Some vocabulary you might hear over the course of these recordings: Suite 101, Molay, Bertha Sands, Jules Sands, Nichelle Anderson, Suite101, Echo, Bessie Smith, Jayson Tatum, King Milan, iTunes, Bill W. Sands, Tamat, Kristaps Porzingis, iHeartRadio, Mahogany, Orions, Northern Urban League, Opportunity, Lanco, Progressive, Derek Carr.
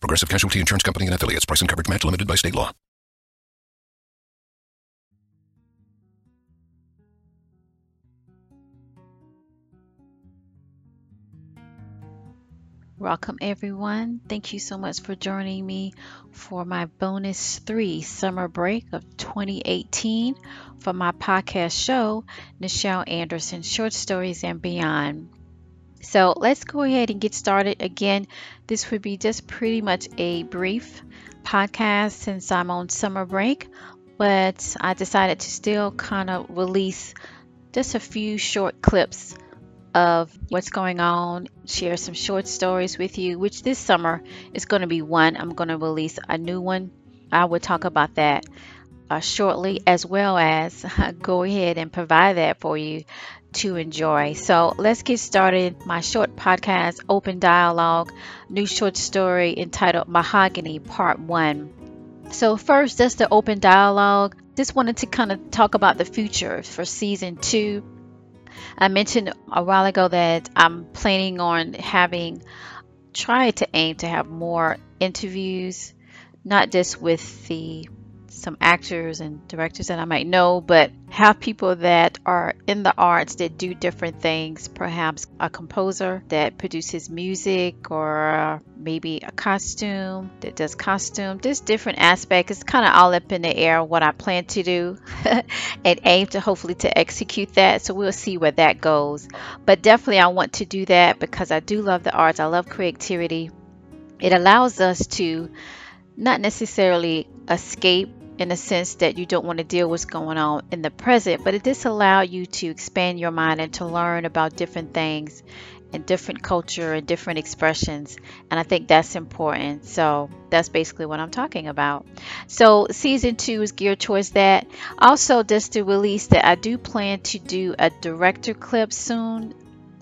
Progressive Casualty Insurance Company and Affiliates. Price and coverage match limited by state law. Welcome, everyone. Thank you so much for joining me for my bonus 3 summer break of 2018 for my podcast show, Nichelle Anderson, Short Stories and Beyond. So let's go ahead and get started. Again, this would be just pretty much a brief podcast since I'm on summer break, but I decided to still kind of release just a few short clips of what's going on, share some short stories with you, which this summer is going to be one. I'm going to release a new one. I will talk about that shortly, as well as go ahead and provide that for you to enjoy. So let's get started. My short podcast, open dialogue, new short story entitled Mahogany Part 1. So first, just the open dialogue. Just wanted to kind of talk about the future for season 2. I mentioned a while ago that I'm planning on aim to have more interviews, not just with some actors and directors that I might know, but have people that are in the arts that do different things, perhaps a composer that produces music, or maybe a costume that does costume, just different aspects. It's kind of all up in the air what I plan to do and aim to hopefully to execute that. So we'll see where that goes. But definitely I want to do that because I do love the arts. I love creativity. It allows us to not necessarily escape in a sense that you don't want to deal with what's going on in the present, but it does allow you to expand your mind and to learn about different things and different culture and different expressions. And I think that's important. So that's basically what I'm talking about. So season 2 is geared towards that. Also, just to release that I do plan to do a director clip soon.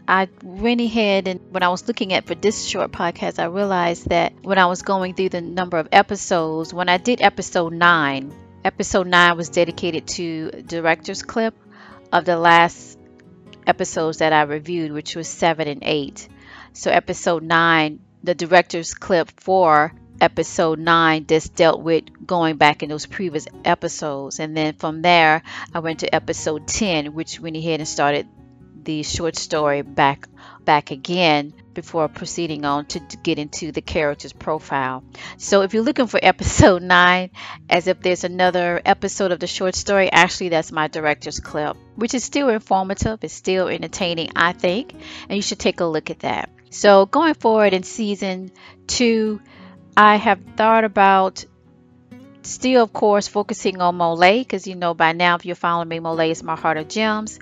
I went ahead and when I was looking at for this short podcast, I realized that when I was going through the number of episodes, when I did episode 9 was dedicated to director's clip of the last episodes that I reviewed, which was 7 and 8. So episode 9, the director's clip for episode 9 just dealt with going back in those previous episodes. And then from there, I went to episode 10, which went ahead and started the short story back again before proceeding on to get into the character's profile. So if you're looking for episode 9, as if there's another episode of the short story, actually that's my director's clip, which is still informative. It's still entertaining, I think, and you should take a look at that. So going forward in season 2, I have thought about still, of course, focusing on Molay, because you know by now if you're following me, Molay is my heart of gems.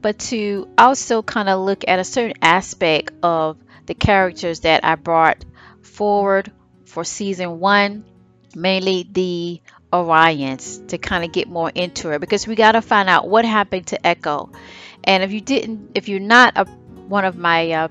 But to also kind of look at a certain aspect of the characters that I brought forward for season 1, mainly the Orions, to kind of get more into it, because we got to find out what happened to Echo. And if you're not one of my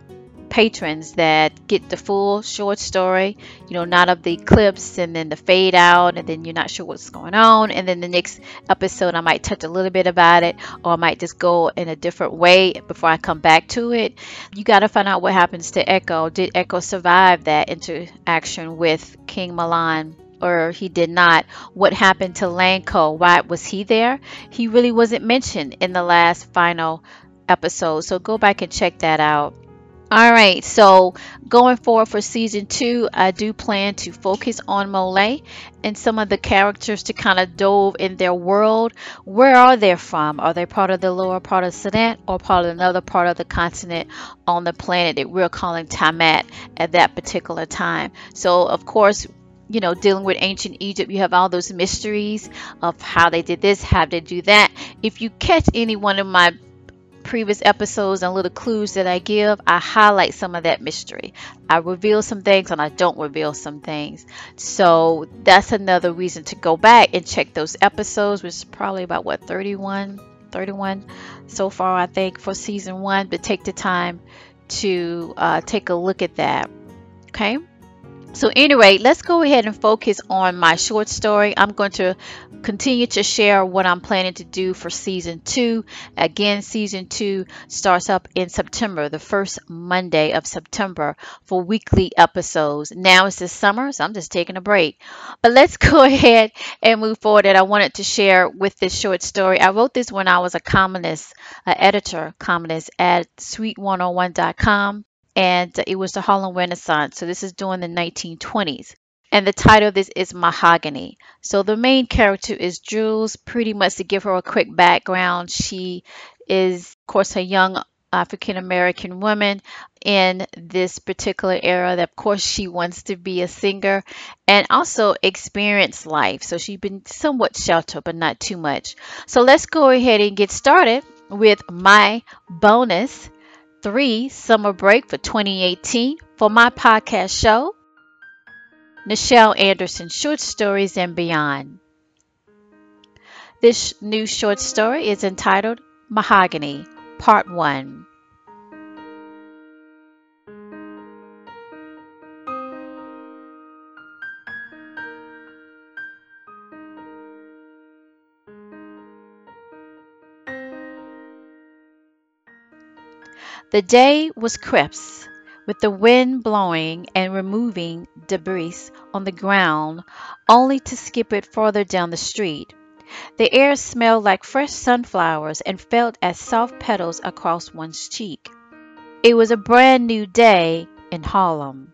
patrons that get the full short story, you know, not of the clips and then the fade out, and then you're not sure what's going on, and then the next episode I might touch a little bit about it, or I might just go in a different way before I come back to it. You got to find out what happens to Echo. Did Echo survive that interaction with King Milan, or he did not? What happened to Lanco? Why was he there? He really wasn't mentioned in the last final episode, so go back and check that out. All right, so going forward for season 2, I do plan to focus on Molay and some of the characters to kind of dove in their world. Where are they from? Are they part of the lower part of Sudan or part of another part of the continent on the planet that we're calling Tamat at that particular time? So, of course, you know, dealing with ancient Egypt, you have all those mysteries of how they did this, how they do that. If you catch any one of my previous episodes and little clues that I give, I highlight some of that mystery. I reveal some things and I don't reveal some things. So that's another reason to go back and check those episodes, which is probably about what, 31 so far, I think, for season 1. But take the time to take a look at that. Okay, so anyway, let's go ahead and focus on my short story. I'm going to continue to share what I'm planning to do for season 2. Again, season 2 starts up in September, the first Monday of September, for weekly episodes. Now it's the summer, so I'm just taking a break. But let's go ahead and move forward. And I wanted to share with this short story. I wrote this when I was a columnist, an editor columnist at Suite101.com. And it was the Harlem Renaissance. So this is during the 1920s. And the title of this is Mahogany. So the main character is Jules. Pretty much to give her a quick background, she is, of course, a young African-American woman in this particular era that, of course, she wants to be a singer and also experience life. So she's been somewhat sheltered, but not too much. So let's go ahead and get started with my bonus 3 summer break for 2018 for my podcast show, Nichelle Anderson Short Stories and Beyond. This new short story is entitled Mahogany, Part 1. The day was crisp, with the wind blowing and removing debris on the ground, only to skip it further down the street. The air smelled like fresh sunflowers and felt as soft petals across one's cheek. It was a brand new day in Harlem.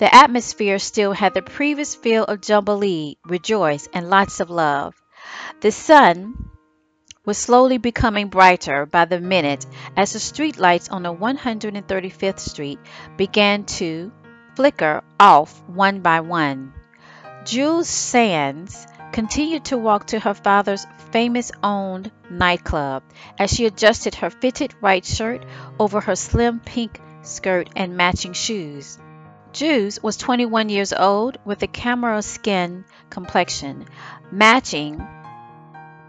The atmosphere still had the previous feel of jubilee, rejoice, and lots of love. The sun was slowly becoming brighter by the minute as the streetlights on the 135th Street began to flicker off one by one. Jules Sands continued to walk to her father's famous-owned nightclub as she adjusted her fitted white shirt over her slim pink skirt and matching shoes. Jules was 21 years old with a camera skin complexion, matching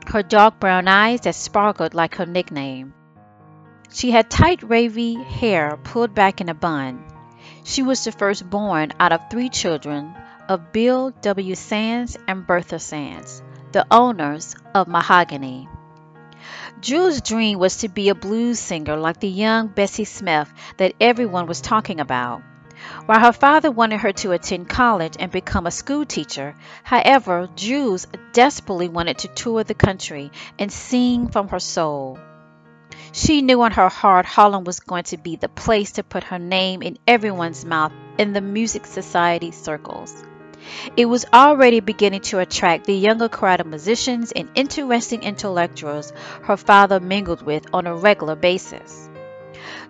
her dark brown eyes that sparkled like her nickname. She had tight wavy hair pulled back in a bun. She was the firstborn out of 3 children of Bill W. Sands and Bertha Sands, the owners of Mahogany. Jules' dream was to be a blues singer like the young Bessie Smith that everyone was talking about. While her father wanted her to attend college and become a school teacher, however, Jules desperately wanted to tour the country and sing from her soul. She knew in her heart Harlem was going to be the place to put her name in everyone's mouth in the music society circles. It was already beginning to attract the younger crowd of musicians and interesting intellectuals her father mingled with on a regular basis.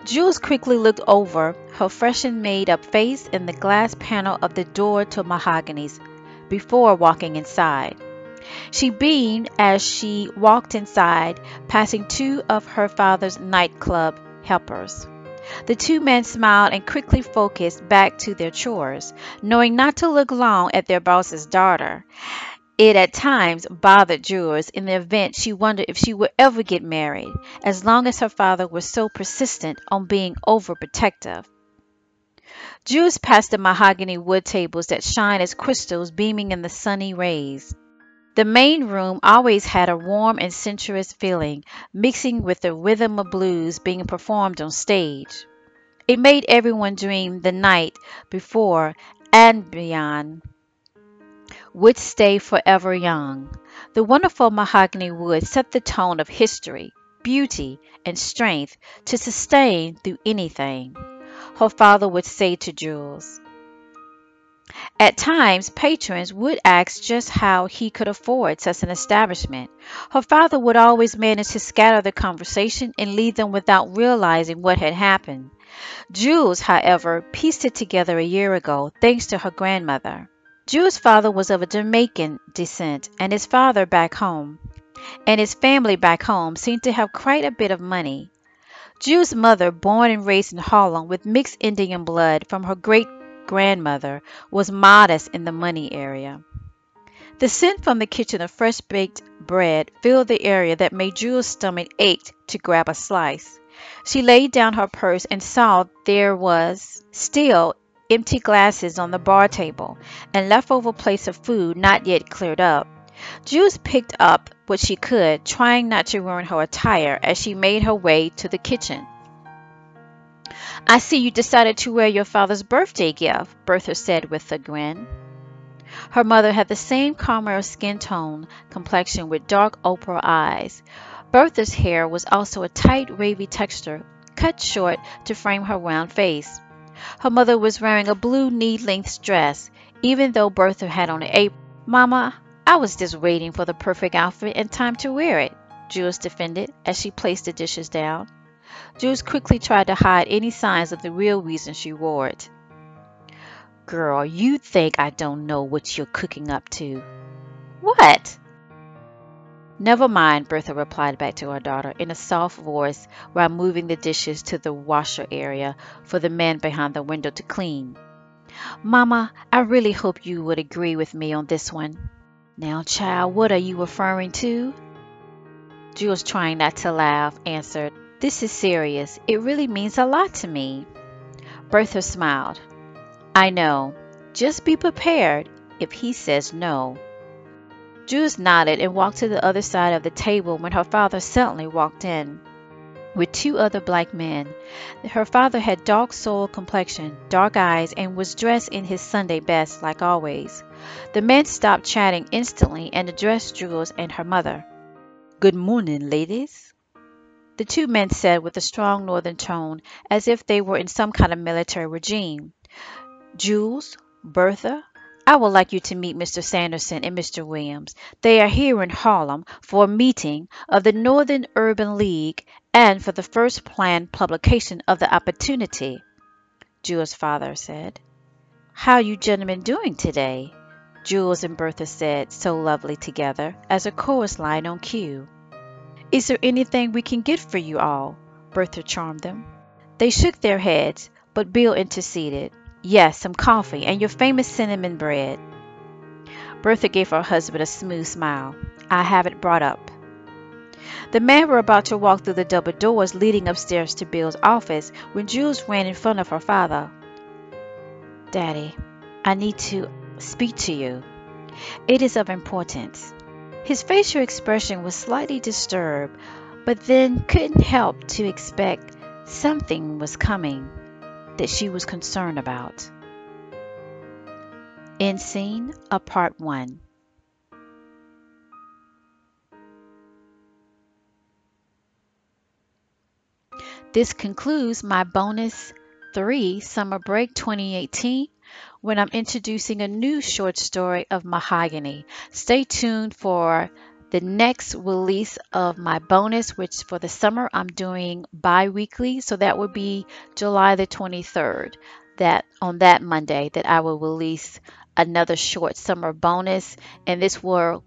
Jules quickly looked over her freshly made-up face in the glass panel of the door to Mahogany's before walking inside. She beamed as she walked inside, passing 2 of her father's nightclub helpers. The 2 men smiled and quickly focused back to their chores, knowing not to look long at their boss's daughter. It at times bothered Jules. In the event, she wondered if she would ever get married, as long as her father was so persistent on being overprotective. Jules passed the mahogany wood tables that shine as crystals beaming in the sunny rays. The main room always had a warm and sensuous feeling, mixing with the rhythm of blues being performed on stage. It made everyone dream the night before and beyond would stay forever young. The wonderful mahogany wood set the tone of history, beauty, and strength to sustain through anything, her father would say to Jules. At times, patrons would ask just how he could afford such an establishment. Her father would always manage to scatter the conversation and leave them without realizing what had happened. Jules, however, pieced it together a year ago, thanks to her grandmother. Jules' father was of a Jamaican descent, and his father back home, and his family back home seemed to have quite a bit of money. Jules' mother, born and raised in Harlem with mixed Indian blood from her great-grandmother, was modest in the money area. The scent from the kitchen of fresh-baked bread filled the area that made Jules' stomach ache to grab a slice. She laid down her purse and saw there was still empty glasses on the bar table and leftover plates of food not yet cleared up. Jules picked up what she could, trying not to ruin her attire as she made her way to the kitchen. "I see you decided to wear your father's birthday gift," Bertha said with a grin. Her mother had the same calmer skin tone complexion with dark opal eyes. Bertha's hair was also a tight, wavy texture, cut short to frame her round face. Her mother was wearing a blue knee-length dress, even though Bertha had on an apron. "Mama, I was just waiting for the perfect outfit and time to wear it," Jules defended as she placed the dishes down. Jules quickly tried to hide any signs of the real reason she wore it. "Girl, you think I don't know what you're cooking up to." "What?" "Never mind," Bertha replied back to her daughter in a soft voice while moving the dishes to the washer area for the man behind the window to clean. "Mama, I really hope you would agree with me on this one." "Now, child, what are you referring to?" Jules, trying not to laugh, answered, "This is serious. It really means a lot to me." Bertha smiled. "I know. Just be prepared if he says no." Jules nodded and walked to the other side of the table when her father suddenly walked in with two other black men. Her father had dark soiled complexion, dark eyes, and was dressed in his Sunday best like always. The men stopped chatting instantly and addressed Jules and her mother. "Good morning, ladies," the two men said with a strong northern tone, as if they were in some kind of military regime. "Jules, Bertha, I would like you to meet Mr. Sanderson and Mr. Williams. They are here in Harlem for a meeting of the Northern Urban League and for the first planned publication of the Opportunity," Jules' father said. "How are you gentlemen doing today?" Jules and Bertha said so lovely together as a chorus line on cue. "Is there anything we can get for you all?" Bertha charmed them. They shook their heads, but Bill interceded. "Yes, some coffee and your famous cinnamon bread." Bertha gave her husband a smooth smile. "I have it brought up." The men were about to walk through the double doors leading upstairs to Bill's office when Jules ran in front of her father. "Daddy, I need to speak to you. It is of importance." His facial expression was slightly disturbed, but then couldn't help to expect something was coming that she was concerned about. End scene of part 1. This concludes my bonus 3 summer break 2018. When I'm introducing a new short story of Mahogany. Stay tuned for the next release of my bonus, which for the summer I'm doing bi-weekly, so that would be July the 23rd, that on that Monday that I will release another short summer bonus, and this will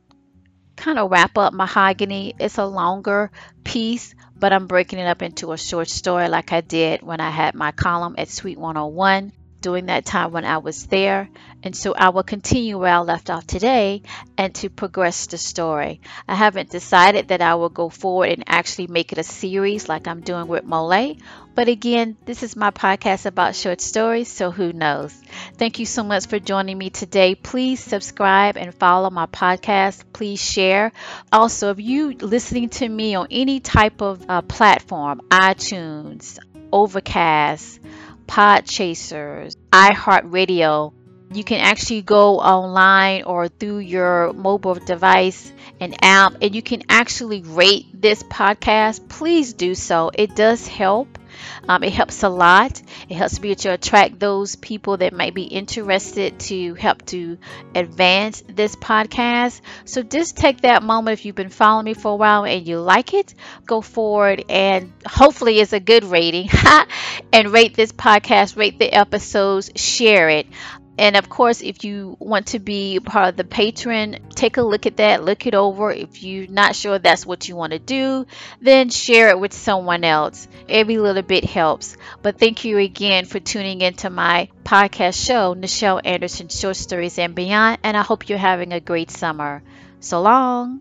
kind of wrap up Mahogany. It's a longer piece, but I'm breaking it up into a short story like I did when I had my column at Suite 101. During that time when I was there, and so I will continue where I left off today and to progress the story. I haven't decided that I will go forward and actually make it a series like I'm doing with Molay, but again, this is my podcast about short stories, so who knows. Thank you so much for joining me today. Please subscribe and follow my podcast. Please share. Also, if you listening to me on any type of platform, iTunes, Overcast, Pod Chasers, iHeartRadio, you can actually go online or through your mobile device and app, and you can actually rate this podcast. Please do so. It does help. It helps a lot. It helps me to attract those people that might be interested to help to advance this podcast. So just take that moment. If you've been following me for a while and you like it, go forward and hopefully it's a good rating and rate this podcast, rate the episodes, share it. And of course, if you want to be part of the patron, take a look at that, look it over. If you're not sure that's what you want to do, then share it with someone else. Every little bit helps. But thank you again for tuning into my podcast show, Nichelle Anderson Short Stories and Beyond. And I hope you're having a great summer. So long.